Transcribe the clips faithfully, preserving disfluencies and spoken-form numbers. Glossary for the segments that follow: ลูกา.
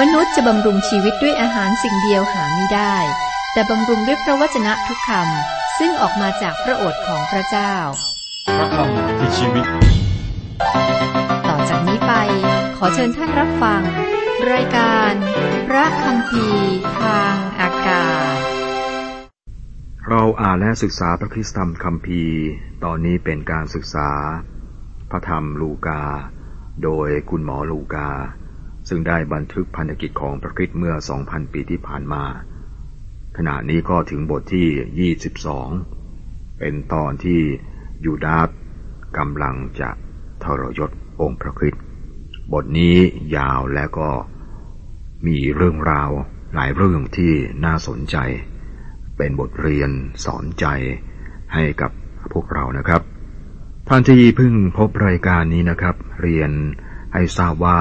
มนุษย์จะบำรุงชีวิตด้วยอาหารสิ่งเดียวหาไม่ได้แต่บำรุงด้วยพระวจนะทุกคำซึ่งออกมาจากพระโอษฐ์ของพระเจ้าพระคำคือชีวิตต่อจากนี้ไปขอเชิญท่านรับฟังรายการพระคัมภีร์ทางอากาศเราอ่านและศึกษาพระคริสตธรรมคัมภีร์ตอนนี้เป็นการศึกษาพระธรรมลูกาโดยคุณหมอลูกาซึ่งได้บันทึกพันธกิจของพระคริสต์เมื่อ สองพัน ปีที่ผ่านมาขณะนี้ก็ถึงบทที่ยี่สิบสองเป็นตอนที่ยูดาสกำลังจะทรยศองค์พระคริสต์บทนี้ยาวและก็มีเรื่องราวหลายเรื่องที่น่าสนใจเป็นบทเรียนสอนใจให้กับพวกเรานะครับท่านที่เพิ่งพบรายการนี้นะครับเรียนให้ทราบว่า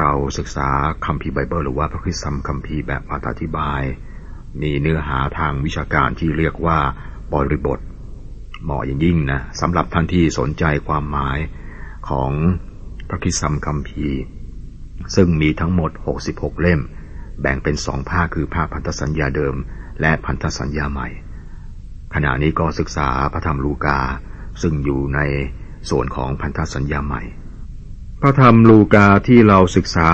เราศึกษาคัมภีร์ไบเบิลหรือว่าพระคริสตธรรมคัมภีร์แบบอธิบายมีเนื้อหาทางวิชาการที่เรียกว่าบริบทเหมาะอย่างยิ่งนะสำหรับท่านที่สนใจความหมายของพระคริสตธรรมคัมภีร์ซึ่งมีทั้งหมดหกสิบหกเล่มแบ่งเป็นสองภาคคือภาคพันธสัญญาเดิมและพันธสัญญาใหม่ขณะนี้ก็ศึกษาพระธรรมลูกาซึ่งอยู่ในส่วนของพันธสัญญาใหม่พระธรรมลูกาที่เราศึกษา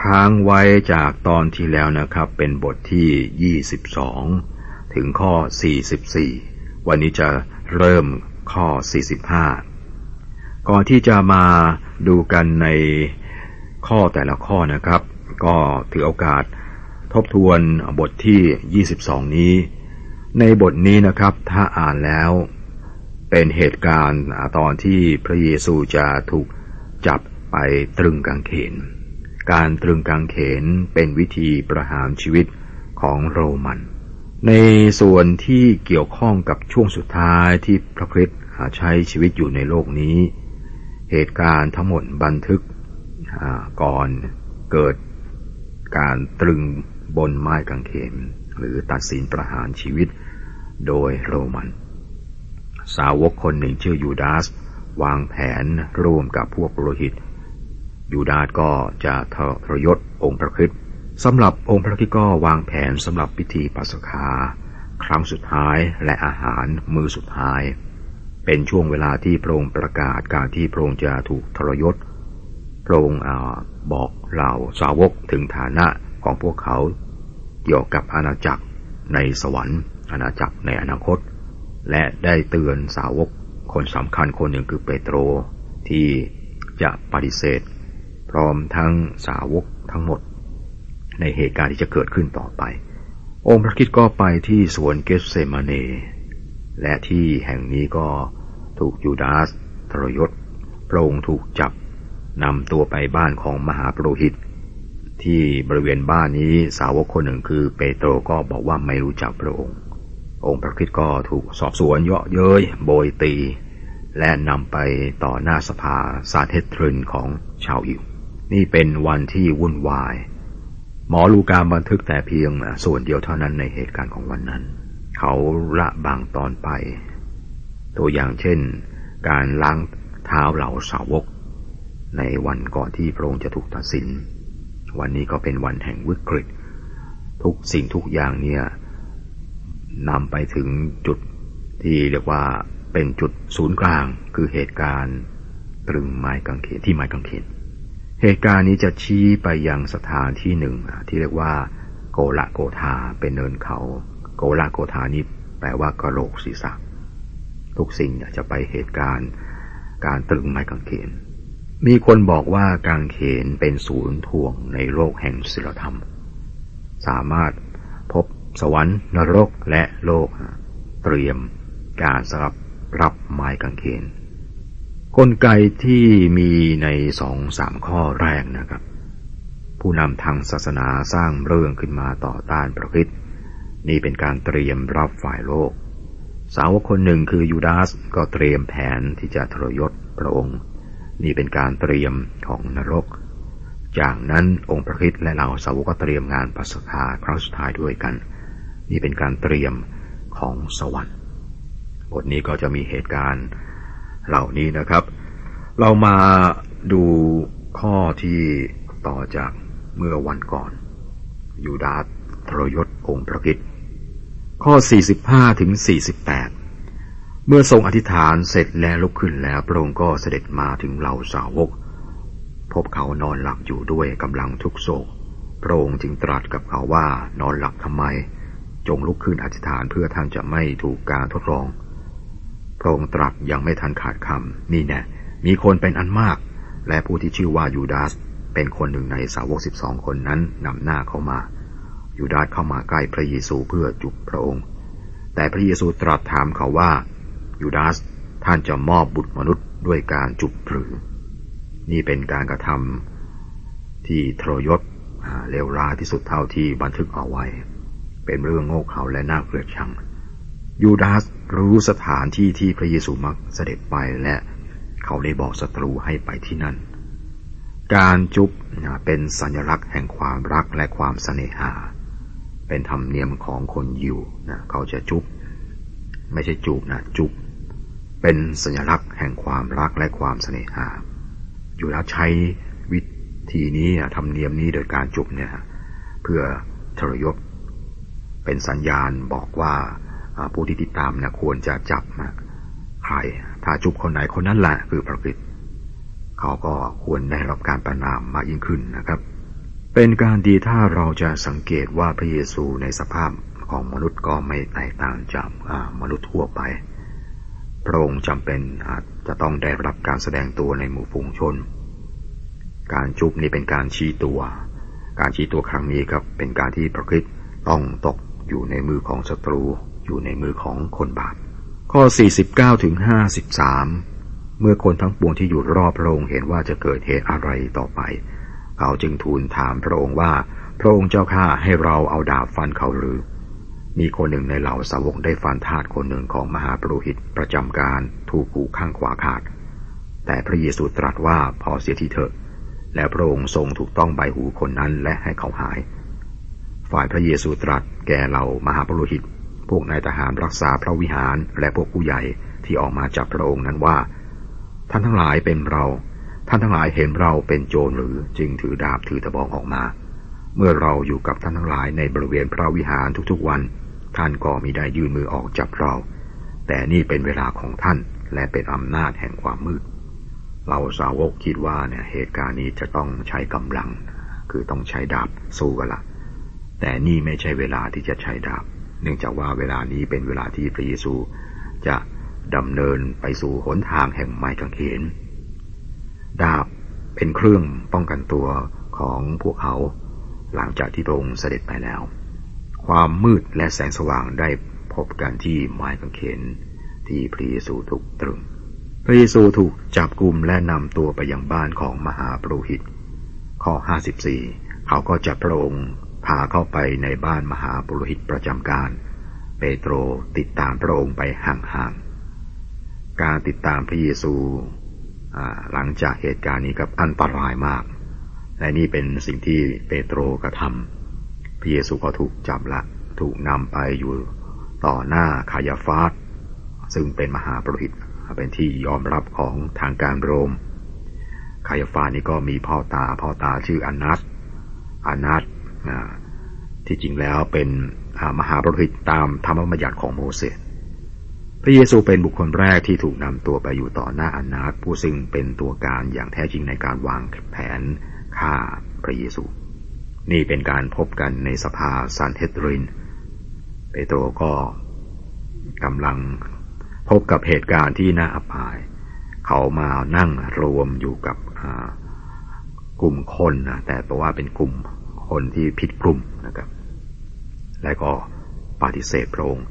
ค้างไว้จากตอนที่แล้วนะครับเป็นบทที่ยี่สิบสองถึงข้อสี่สิบสี่วันนี้จะเริ่มข้อสี่สิบห้าก่อนที่จะมาดูกันในข้อแต่ละข้อนะครับก็ถือโอกาสทบทวนบทที่ยี่สิบสองนี้ในบทนี้นะครับถ้าอ่านแล้วเป็นเหตุการณ์ตอนที่พระเยซูจะถูกจับไปตรึงกางเขนการตรึงกางเขนเป็นวิธีประหารชีวิตของโรมันในส่วนที่เกี่ยวข้องกับช่วงสุดท้ายที่พระคริสต์ใช้ชีวิตอยู่ในโลกนี้เหตุการณ์ทั้งหมดบันทึกก่อนเกิดการตรึงบนไม้กางเขนหรือตัดสินประหารชีวิตโดยโรมันสาวกคนหนึ่งชื่อยูดาสวางแผนร่วมกับพวกปุโรหิตยูดาสก็จะทรยศองค์พระคริสต์สำหรับองค์พระคริสต์ก็วางแผนสำหรับพิธีปัสกาครั้งสุดท้ายและอาหารมื้อสุดท้ายเป็นช่วงเวลาที่พระองค์ประกาศการที่พระองค์จะถูกทรยศพระองค์บอกเหล่าสาวกถึงฐานะของพวกเขาเกี่ยวกับอาณาจักรในสวรรค์อาณาจักรในอนาคตและได้เตือนสาวกคนสำคัญคนหนึ่งคือเปโตรที่จะปฏิเสธพร้อมทั้งสาวกทั้งหมดในเหตุการณ์ที่จะเกิดขึ้นต่อไปองค์พระคริสต์ก็ไปที่สวนเกสเซมาเนและที่แห่งนี้ก็ถูกยูดาสทรยศพระองค์ถูกจับนำตัวไปบ้านของมหาปุโรหิตที่บริเวณบ้านนี้สาวกคนหนึ่งคือเปโตรก็บอกว่าไม่รู้จักพระองค์องค์พระคริสต์ก็ถูกสอบสวนเยาะเย้ยโบยตีและนำไปต่อหน้าสภาซาเทตรินของชาวยิวนี่เป็นวันที่วุ่นวายหมอลูกาบันทึกแต่เพียงส่วนเดียวเท่านั้นในเหตุการณ์ของวันนั้นเขาละบางตอนไปตัวอย่างเช่นการล้างเท้าเหล่าสาวกในวันก่อนที่พระองค์จะถูกตัดสินวันนี้ก็เป็นวันแห่งวิกฤตทุกสิ่งทุกอย่างเนี่ยนำไปถึงจุดที่เรียกว่าเป็นจุดศูนย์กลางคือเหตุการณ์ตรึงไม้กางเขนที่ไม้กางเขนเหตุการณ์นี้จะชี้ไปยังสถานที่หนึ่งที่เรียกว่าโกละโกธาเป็นเนินเขาโกละโกธานี้แปลว่ากะโหลกศีรษะทุกสิ่งจะไปเหตุการณ์การตรึงไม้กางเขนมีคนบอกว่ากางเขนเป็นศูนย์ถ่วงในโลกแห่งศีลธรรมสามารถพบสวรรค์นรกและโลกเตรียมการสำหรับรับไม้กางเขนกลไกที่มีใน สองถึงสาม ข้อแรกนะครับผู้นำทางศาสนาสร้างเรื่องขึ้นมาต่อต้านพระคริสต์นี่เป็นการเตรียมรับฝ่ายโลกสาวกคนหนึ่งคือยูดาสก็เตรียมแผนที่จะทรยศพระองค์นี่เป็นการเตรียมของนรกจากนั้นองค์พระคริสต์และเหล่าสาวกก็เตรียมงานปัสกาครั้งสุดท้ายด้วยกันนี่เป็นการเตรียมของสวรรค์บทนี้ก็จะมีเหตุการณ์เหล่านี้นะครับเรามาดูข้อที่ต่อจาก เมื่อวันก่อนยูดาห์ทรยศองค์พระคริสต์ข้อ สี่สิบห้าถึงสี่สิบแปด เมื่อทรงอธิษฐานเสร็จและลุกขึ้นแล้วพระองค์ก็เสด็จมาถึงเหล่าสาวกพบเขานอนหลับอยู่ด้วยกำลังทุกโศกพระองค์จึงตรัสกับเขาว่านอนหลับทำไมจงลุกขึ้นอธิษฐานเพื่อท่านจะไม่ถูกการทดลองพระองค์ตรัสยังไม่ทันขาดคำนี่แน่มีคนเป็นอันมากและผู้ที่ชื่อว่ายูดาสเป็นคนหนึ่งในสาวกสิบสองคนนั้นนำหน้าเข้ามายูดาสเข้ามาใกล้พระเยซูเพื่อจุบพระองค์แต่พระเยซูตรัสถามเขาว่ายูดาสท่านจะมอบบุตรมนุษย์ด้วยการจุบหรือนี่เป็นการกระทำที่ทรยศเลวร้ายที่สุดเท่าที่บันทึกเอาไว้เป็นเรื่องโง่เขลาและน่าเกลียดชังยูดาสรู้สถานที่ที่พระเยซูมักเสด็จไปและเขาได้บอกศัตรูให้ไปที่นั่นการจุบเป็นสัญลักษณ์แห่งความรักและความเสน่หาเป็นธรรมเนียมของคนยิวนะเขาจะจุบไม่ใช่จูบนะจุบเป็นสัญลักษณ์แห่งความรักและความเสน่หายูดาสใช้วิธีนี้ธรรมเนียมนี้โดยการจุบเนี่ยเพื่อทรยศเป็นสัญญาณบอกว่าผู้ที่ติดตามนะควรจะจับนะใครถ้าจุบคนไหนคนนั้นแหละคือพระคริสต์เขาก็ควรได้รับการประณามมากยิ่งขึ้นนะครับเป็นการดีถ้าเราจะสังเกตว่าพระเยซูในสภาพของมนุษย์ก็ไม่แตกต่างจากมนุษย์ทั่วไปพระองค์จำเป็นอาจจะต้องได้รับการแสดงตัวในหมู่ฝูงชนการจุบนี้เป็นการชี้ตัวการชี้ตัวครั้งนี้ครับเป็นการที่พระคริสต์ต้องตกอยู่ในมือของศัตรูอยู่ในมือของคนบาปข้อ สี่สิบเก้าถึงห้าสิบสาม เมื่อคนทั้งปวงที่อยู่รอบพระองค์เห็นว่าจะเกิดเหตุอะไรต่อไปเขาจึงทูลถามพระองค์ว่าพระองค์เจ้าข้าให้เราเอาดาบฟันเขาหรือมีคนหนึ่งในเหล่าสาวกได้ฟันทาสคนหนึ่งของมหาปุโรหิตประจำการถูกผูกข้างขวาขาดแต่พระเยซูตรัสว่าพอเสียทีเถิดและพระองค์ทรงถูกต้องใบหูคนนั้นและให้เขาหายฝ่ายพระเยซูตรัสแก่เหล่ามหาปุโรหิตพวกนายทหารรักษาพระวิหารและพวกผู้ใหญ่ที่ออกมาจากพระองค์นั้นว่าท่านทั้งหลายเป็นเราท่านทั้งหลายเห็นเราเป็นโจรหรือจึงถือดาบถือตะบองออกมาเมื่อเราอยู่กับท่านทั้งหลายในบริเวณพระวิหารทุกๆวันท่านก็มิได้ยื่นมือออกจับเราแต่นี่เป็นเวลาของท่านและเป็นอำนาจแห่งความมืดเราสาวกคิดว่าเนี่ยเหตุการณ์นี้จะต้องใช้กำลังคือต้องใช้ดาบสู้กันละแต่นี่ไม่ใช่เวลาที่จะใช้ดาบเนื่องจากว่าเวลานี้เป็นเวลาที่พระเยซูจะดำเนินไปสู่หนทางแห่งไม้กางเขนดาบเป็นเครื่องป้องกันตัวของพวกเขาหลังจากที่พระองค์เสด็จไปแล้วความมืดและแสงสว่างได้พบกันที่ไม้กางเขนที่พระเยซูถูกตรึงพระเยซูถูกจับกุมและนำตัวไปยังบ้านของมหาปุโรหิตข้อห้าสิบสี่เขาก็จับพระองค์พาเข้าไปในบ้านมหาปุโรหิตประจำการเปโตรติดตามพระองค์ไปห่างๆการติดตามพระเยซูหลังจากเหตุการณ์นี้ครับอันตรายมากและนี่เป็นสิ่งที่เปโตรกระทำพระเยซูก็ถูกจับละถูกนำไปอยู่ต่อหน้าคายาฟาสซึ่งเป็นมหาปุโรหิตเป็นที่ยอมรับของทางการโรมคายาฟาสนี่ก็มีพ่อตาพ่อตาชื่ออานัสอานัสที่จริงแล้วเป็นมหาปุโรหิตตามธรรมบัญญัติของโมเสสพระเยซูเป็นบุคคลแรกที่ถูกนำตัวไปอยู่ต่อหน้าอานาสผู้ซึ่งเป็นตัวการอย่างแท้จริงในการวางแผนฆ่าพระเยซูนี่เป็นการพบกันในสภาซันเฮดรินเปโตรก็กำลังพบกับเหตุการณ์ที่น่าอับอายเขามานั่งรวมอยู่กับกลุ่มคนนะแต่แปลว่าเป็นกลุ่มคนที่ผิดกลุ่มนะครับและก็ปฏิเสธพระองค์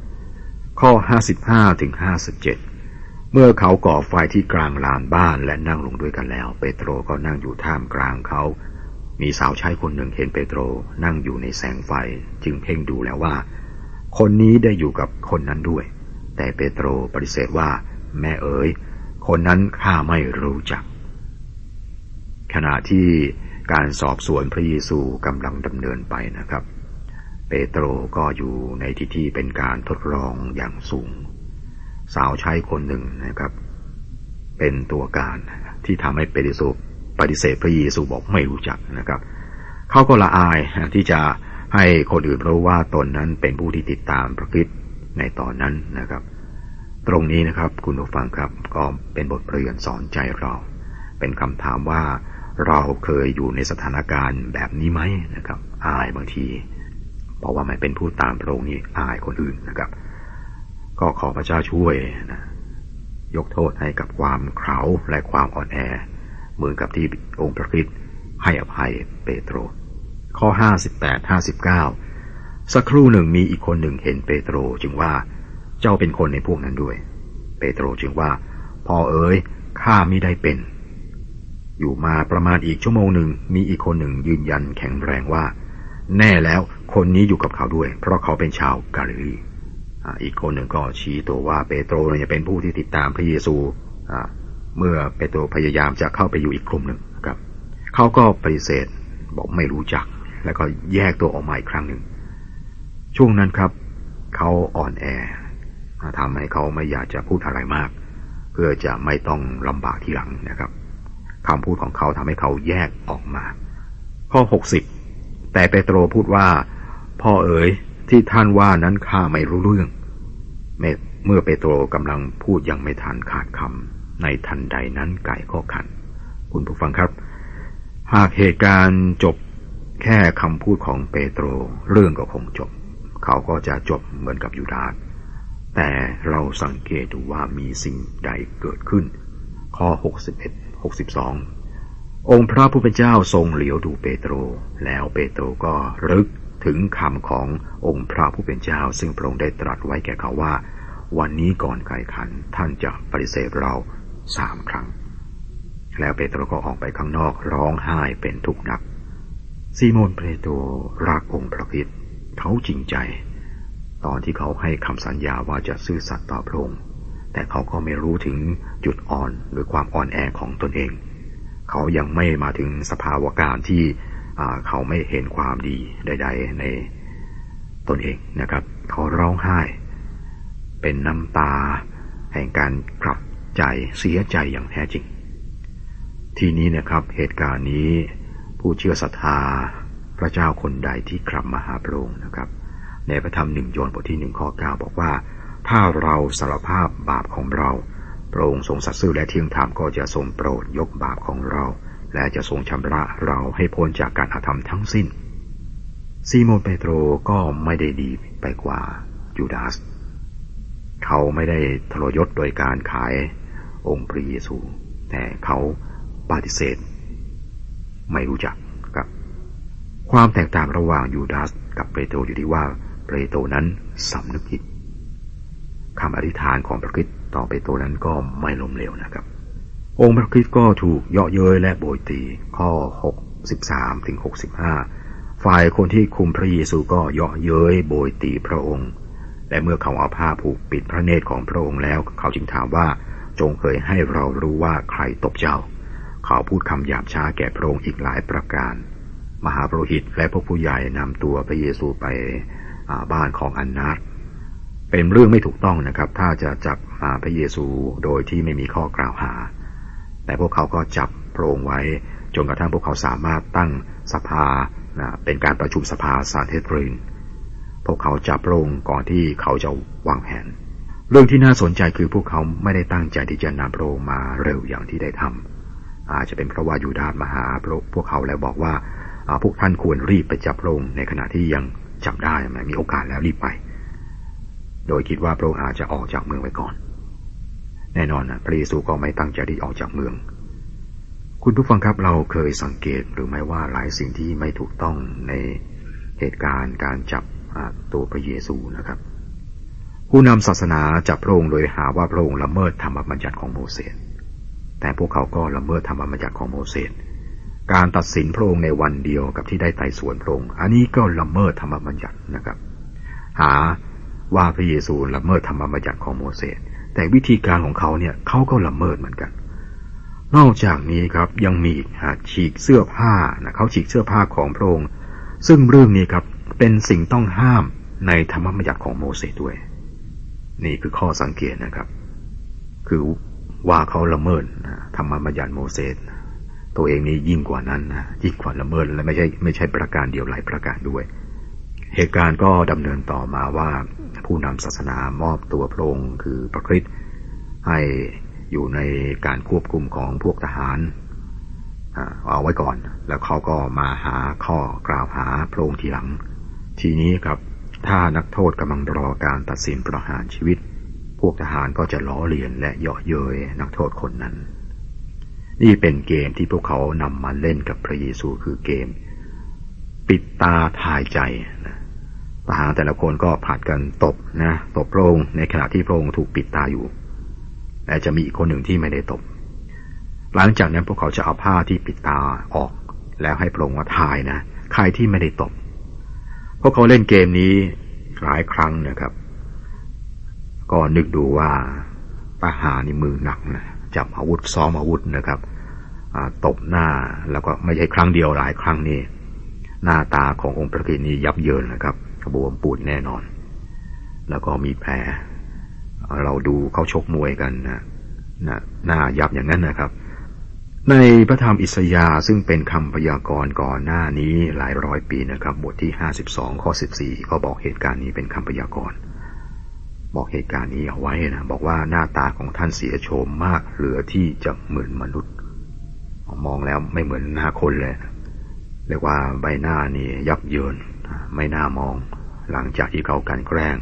ข้อ ห้าสิบห้าถึงห้าสิบเจ็ด เมื่อเขาก่อไฟที่กลางลานบ้านและนั่งลงด้วยกันแล้วเปโตรก็นั่งอยู่ท่ามกลางเขามีสาวใช้คนหนึ่งเห็นเปโตรนั่งอยู่ในแสงไฟจึงเพ่งดูแล้วว่าคนนี้ได้อยู่กับคนนั้นด้วยแต่เปโตรปฏิเสธว่าแม่เอ๋ยคนนั้นข้าไม่รู้จักขณะที่การสอบสวนพระเยซูกำลังดำเนินไปนะครับเปโตรก็อยู่ในที่ที่เป็นการทดลองอย่างสูงสาวใช้คนหนึ่งนะครับเป็นตัวการที่ทำให้เปโตรปฏิเสธพระเยซูบอกไม่รู้จักนะครับ เขาก็ละอายที่จะให้คนอื่นรู้ว่าตนนั้นเป็นผู้ที่ติดตามพระคริสต์ในตอนนั้นนะครับตรงนี้นะครับคุณผู้ฟังครับก็เป็นบทเรียนสอนใจเราเป็นคำถามว่าเราเคยอยู่ในสถานการณ์แบบนี้ไหมนะครับอายบางทีเพราะว่ามันเป็นผู้ตามพระองค์นี่อายคนอื่นนะครับก็ขอพระเจ้าช่วยนะยกโทษให้กับความเขลาและความอ่อนแอเหมือนกับที่องค์พระคริสต์ให้อภัยเปโตรข้อห้าสิบแปด ห้าสิบเก้าสักครู่หนึ่งมีอีกคนหนึ่งเห็นเปโตรจึงว่าเจ้าเป็นคนในพวกนั้นด้วยเปโตรจึงว่าพ่อเอ๋ยข้ามิได้เป็นอยู่มาประมาณอีกชั่วโมงหนึ่งมีอีกคนหนึ่งยืนยันแข็งแรงว่าแน่แล้วคนนี้อยู่กับเขาด้วยเพราะเขาเป็นชาวกาลิลีอีกคนหนึ่งก็ชี้ตัวว่าเปโตรเนี่ยเป็นผู้ที่ติดตามพระเยซูเมื่อเปโตรพยายามจะเข้าไปอยู่อีกกลุ่มหนึ่งครับเขาก็ปฏิเสธบอกไม่รู้จักแล้วก็แยกตัวออกมาอีกครั้งหนึ่งช่วงนั้นครับเขาอ่อนแอทำให้เขาไม่อยากจะพูดอะไรมากเพื่อจะไม่ต้องลำบากทีหลังนะครับคำพูดของเขาทำให้เขาแยกออกมาข้อหกสิบแต่เปโตรพูดว่าพ่อเอ๋ยที่ท่านว่านั้นข้าไม่รู้เรื่องเมื่อเปโตรกำลังพูดยังไม่ทันขาดคำในทันใดนั้นไก่ก็ขันคุณผู้ฟังครับหากเหตุการณ์จบแค่คำพูดของเปโตรเรื่องก็คงจบเขาก็จะจบเหมือนกับยูดาสแต่เราสังเกตดูว่ามีสิ่งใดเกิดขึ้นข้อหกสิบเอ็ด หกสิบสององค์พระผู้เป็นเจ้าทรงเหลียวดูเปโตรแล้วเปโตรก็รึกถึงคำขององค์พระผู้เป็นเจ้าซึ่งพระองค์ได้ตรัสไว้แก่เขาว่าวันนี้ก่อนไก่ขันท่านจะปฏิเสธเราสามครั้งแล้วเปโตรก็ออกไปข้างนอกร้องไห้เป็นทุกข์หนักซีโมนเปโตรรักองค์พระคริสต์เขาจริงใจตอนที่เขาให้คำสัญญาว่าจะซื่อสัตย์ต่อพระองค์แต่เขาก็ไม่รู้ถึงจุดอ่อนหรือความอ่อนแอของตนเองเขายังไม่มาถึงสภาวะการที่เขาไม่เห็นความดีใดๆในตนเองนะครับเขาร้องไห้เป็นน้ำตาแห่งการกลับใจเสียใจอย่างแท้จริงทีนี้นะครับเหตุการณ์นี้ผู้เชื่อศรัทธาพระเจ้าคนใดที่กลับมาหาพระองค์นะครับในพระธรรมหนึ่งโยนบทที่หนึ่งข้อเก้าบอกว่าถ้าเราสารภาพบาปของเราพระองค์ทรงสัตย์ซื่อและเที่ยงธรรมก็จะทรงโปรดยกบาปของเราและจะทรงชำระเราให้พ้นจากการอาธรรมทั้งสิ้นซีโมนเปโตรก็ไม่ได้ดีไปกว่ายูดาสเขาไม่ได้ทรยศโดยการขายองค์พระเยซูแต่เขาปฏิเสธไม่รู้จักครับความแตกต่างระหว่างยูดาสกับเปโตรอยู่ที่ว่าเปโตรนั้นสำนึกผิดคำอธิษฐานของพระคริสต์ต่อเปโตรนั้นก็ไม่ล้มเหลวนะครับองค์พระคริสต์ก็ถูกเยาะเย้ยและโบยตีข้อหกสิบสามถึงหกสิบห้าฝ่ายคนที่คุมพระเยซูก็เยาะเย้ยโบยตีพระองค์และเมื่อเขาเอาผ้าผูกปิดพระเนตรของพระองค์แล้วเขาจึงถามว่าจงเคยให้เรารู้ว่าใครตบเจ้าเขาพูดคำหยาบช้าแก่พระองค์อีกหลายประการมหาปุโรหิตและพวกผู้ใหญ่นำตัวพระเยซูไปบ้านของอันนาสเป็นเรื่องไม่ถูกต้องนะครับถ้าจะจับพระเยซูโดยที่ไม่มีข้อกล่าวหาแต่พวกเขาก็จับพระองค์ไว้จนกระทั่งพวกเขาสามารถตั้งสภาเป็นการประชุมสภาซาเทดรินพวกเขาจับพระองค์ก่อนที่เขาจะวางแผนเรื่องที่น่าสนใจคือพวกเขาไม่ได้ตั้งใจที่จะนำพระองค์มาเร็วอย่างที่ได้ทำอาจจะเป็นเพราะว่ายูดาสมาหาพวกเขาแล้วบอกว่าพวกท่านควรรีบไปจับพระองค์ในขณะที่ยังจับได้มีโอกาสแล้วรีบไปโดยคิดว่าพระองค์อาจจะออกจากเมืองไว้ก่อนแน่นอนนะพระเยซูก็ไม่ตั้งใจที่ออกจากเมืองคุณผู้ฟังครับเราเคยสังเกตหรือไม่ว่าหลายสิ่งที่ไม่ถูกต้องในเหตุการณ์การจับตัวพระเยซูนะครับผู้นำศาสนาจับพระองค์โดยหาว่าพระองค์ละเมิดธรรมบัญญัติของโมเสสแต่พวกเขาก็ละเมิดธรรมบัญญัติของโมเสสการตัดสินพระองค์ในวันเดียวกับที่ได้ไต่สวนพระองค์อันนี้ก็ละเมิดธรรมบัญญัตินะครับหาว่าพระเยซูละเมิดธรรมบัญญัติของโมเสสแต่วิธีการของเขาเนี่ยเขาก็ละเมิดเหมือนกันนอกจากนี้ครับยังมีอีกหาฉีกเสื้อผ้านะเขาฉีกเสื้อผ้าของพระองค์ซึ่งเรื่องนี้ครับเป็นสิ่งต้องห้ามในธรรมบัญญัติของโมเสสด้วยนี่คือข้อสังเกตนะครับคือว่าเขาละเมิดธรรมบัญญัติโมเสส ตัวเองนี้ยิ่งกว่านั้นนะยิ่งกว่าละเมิดและไม่ใช่ไม่ใช่ประการเดียวหลายประการด้วยเหตุการณ์ก็ดำเนินต่อมาว่าผู้นำศาสนามอบตัวพระองค์คือพระคริสต์ให้อยู่ในการควบคุมของพวกทหารเอาไว้ก่อนแล้วเขาก็มาหาข้อกล่าวหาพระองค์ทีหลังทีนี้ครับถ้านักโทษกำลังรอการตัดสินประหารชีวิตพวกทหารก็จะล้อเลียนและเยาะเย้ยนักโทษคนนั้นนี่เป็นเกมที่พวกเขานำมาเล่นกับพระเยซูคือเกมปิดตาทายใจนะทหารแต่ละคนก็ผลัดกันตบนะตบพระองค์ในขณะที่พระองค์ถูกปิดตาอยู่และจะมีอีกคนหนึ่งที่ไม่ได้ตบหลังจากนั้นพวกเขาจะเอาผ้าที่ปิดตาออกแล้วให้พระองค์ว่าทายนะใครที่ไม่ได้ตบพวกเขาเล่นเกมนี้หลายครั้งนะครับก็นึกดูว่าทหารนี่มือหนักนะจับอาวุธซ้อมอาวุธนะครับตบหน้าแล้วก็ไม่ใช่ครั้งเดียวหลายครั้งนี่หน้าตาขององค์พระคริสต์นี่ยับเยินนะครับบวมปูดแน่นอนแล้วก็มีแผลเราดูเขาชกมวยกันนะหน้ายับอย่างนั้นนะครับในพระธรรมอิสยาห์ซึ่งเป็นคำพยากรณ์ก่อนหน้านี้หลายร้อยปีนะครับบทที่ห้าสิบสองข้อสิบสี่ก็บอกเหตุการณ์นี้เป็นคำพยากรณ์บอกเหตุการณ์นี้เอาไว้นะบอกว่าหน้าตาของท่านเสียโฉมมากเหลือที่จะเหมือนมนุษย์มองแล้วไม่เหมือนหน้าคนเลยเรียกว่าใบหน้านี่ยับเยินไม่น่ามองหลังจากที่เขากลั่นแกล้ง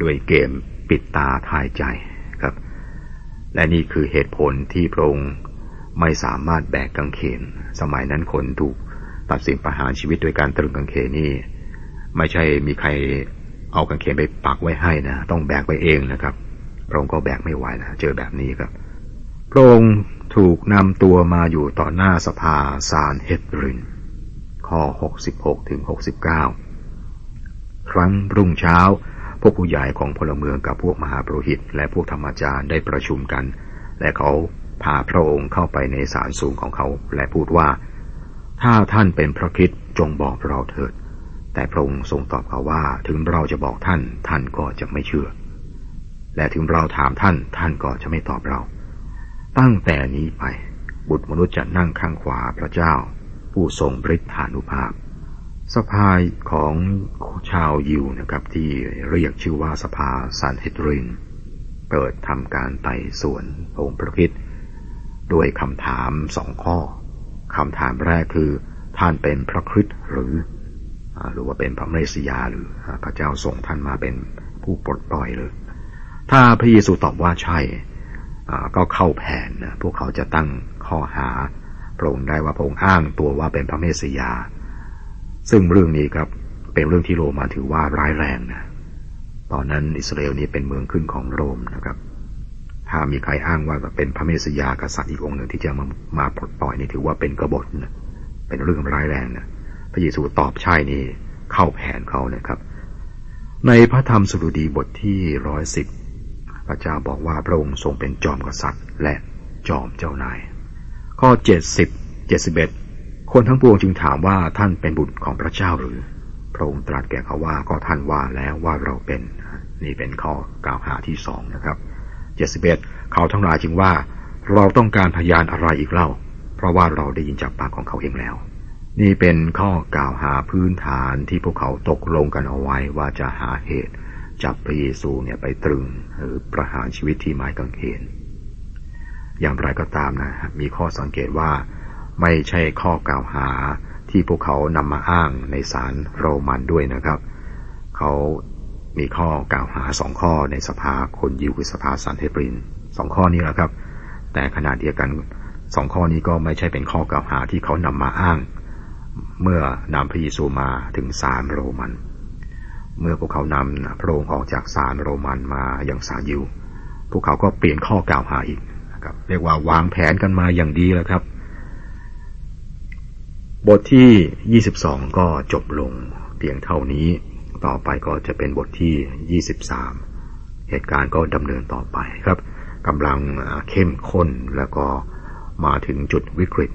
ด้วยเกมปิดตาทายใจครับและนี่คือเหตุผลที่พระองค์ไม่สามารถแบกกางเขนสมัยนั้นคนถูกตัดสินประหารชีวิตโดยการตรึงกางเขนนี่ไม่ใช่มีใครเอากางเขนไปปักไว้ให้นะต้องแบกไปเองนะครับพระองค์ก็แบกไม่ไหวนะเจอแบบนี้ครับพระองค์ถูกนำตัวมาอยู่ต่อหน้าสภาซานเฮดรินข้อหกสิบหกถึงหกสิบเก้าครั้งรุ่งเช้าพวกผู้ใหญ่ของพลเมืองกับพวกมหาปุโรหิตและพวกธรรมจารย์ได้ประชุมกันและเขาพาพระองค์เข้าไปในศาลสูงของเขาและพูดว่าถ้าท่านเป็นพระคริสต์จงบอกเราเถิดแต่พระองค์ทรงตอบเขาว่าถึงเราจะบอกท่านท่านก็จะไม่เชื่อและถึงเราถามท่านท่านก็จะไม่ตอบเราตั้งแต่นี้ไปบุตรมนุษย์จะนั่งข้างขวาพระเจ้าผู้ทรงฤทธานุภาพสภาของชาวยิวนะครับที่เรียกชื่อว่าสภาซันเฮดรินเปิดทำการไต่สวนองค์พระคริสต์ด้วยคำถามสองข้อคำถามแรกคือท่านเป็นพระคริสต์หรือหรือว่าเป็นพระเมสสิยาหรือพระเจ้าส่งท่านมาเป็นผู้ปลดปล่อยหรือถ้าพระเยซูตอบว่าใช่ก็เข้าแผนนะพวกเขาจะตั้งข้อหาพระองค์ได้ว่าพระองค์อ้างตัวว่าเป็นพระเมสสิยาซึ่งเรื่องนี้ครับเป็นเรื่องที่โรมันถือว่าร้ายแรงนะตอนนั้นอิสราเอลนี้เป็นเมืองขึ้นของโรมนะครับถ้ามีใครอ้างว่าเป็นพระเมสสิยากษัตริย์อีกองค์หนึ่งที่จะมามาปลดปล่อยนี่ถือว่าเป็นกบฏนะเป็นเรื่องร้ายแรงนะพระเยซูตอบใช่นี่เข้าแผนเขานะครับในพระธรรมสดุดีบทที่หนึ่งร้อยสิบพระเจ้าบอกว่าพระองค์ทรงเป็นจอมกษัตริย์และจอมเจ้านายข้อเจ็ดสิบ เจ็ดสิบเอ็ดคนทั้งปวงจึงถามว่าท่านเป็นบุตรของพระเจ้าหรือพระองค์ตรัสแก่เขาว่าก็ท่านว่าแล้วว่าเราเป็นนี่เป็นข้อกล่าวหาที่สองนะครับเจ็ดสิบเอ็ดเขาทั้งหลายจึงว่าเราต้องการพยานอะไรอีกเล่าเพราะว่าเราได้ยินจากปากของเขาเองแล้วนี่เป็นข้อกล่าวหาพื้นฐานที่พวกเขาตกลงกันเอาไว้ว่าจะหาเหตุจับพระเยซูเนี่ยไปตรึงหรือประหารชีวิตที่ไม้กางเขนอย่างไรก็ตามนะมีข้อสังเกตว่าไม่ใช่ข้อกล่าวหาที่พวกเขานำมาอ้างในศาลโรมันด้วยนะครับเขามีข้อกล่าวหาสองข้อในสภาคนยิวคือสภาซันเฮดรินสองข้อนี้แหละครับแต่ขณะเดียวกันสองข้อนี้ก็ไม่ใช่เป็นข้อกล่าวหาที่เขานำมาอ้างเมื่อนำพระเยซูมาถึงศาลโรมันเมื่อพวกเขานำพระองค์ออกจากศาลโรมันมาอย่างศาลยิวพวกเขาก็เปลี่ยนข้อกล่าวหาอีกนะครับเรียกว่าวางแผนกันมาอย่างดีแล้วครับบทที่ยี่สิบสองก็จบลงเพียงเท่านี้ต่อไปก็จะเป็นบทที่ยี่สิบสามเหตุการณ์ก็ดำเนินต่อไปครับกำลังเข้มข้นแล้วก็มาถึงจุดวิกฤต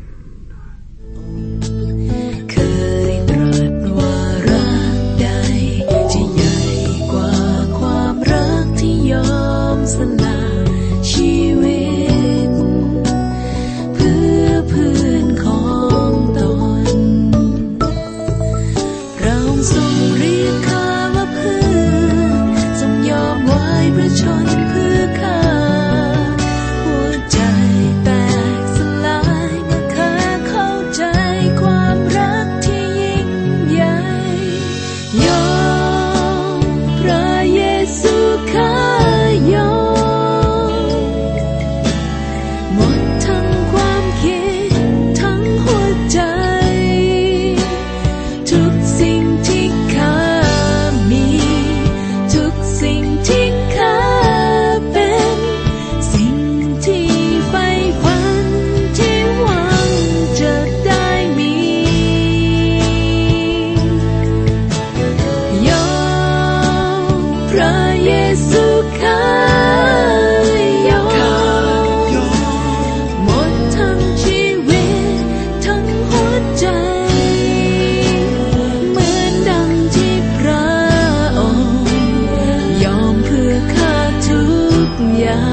า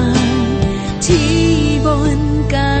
งที่บนกาย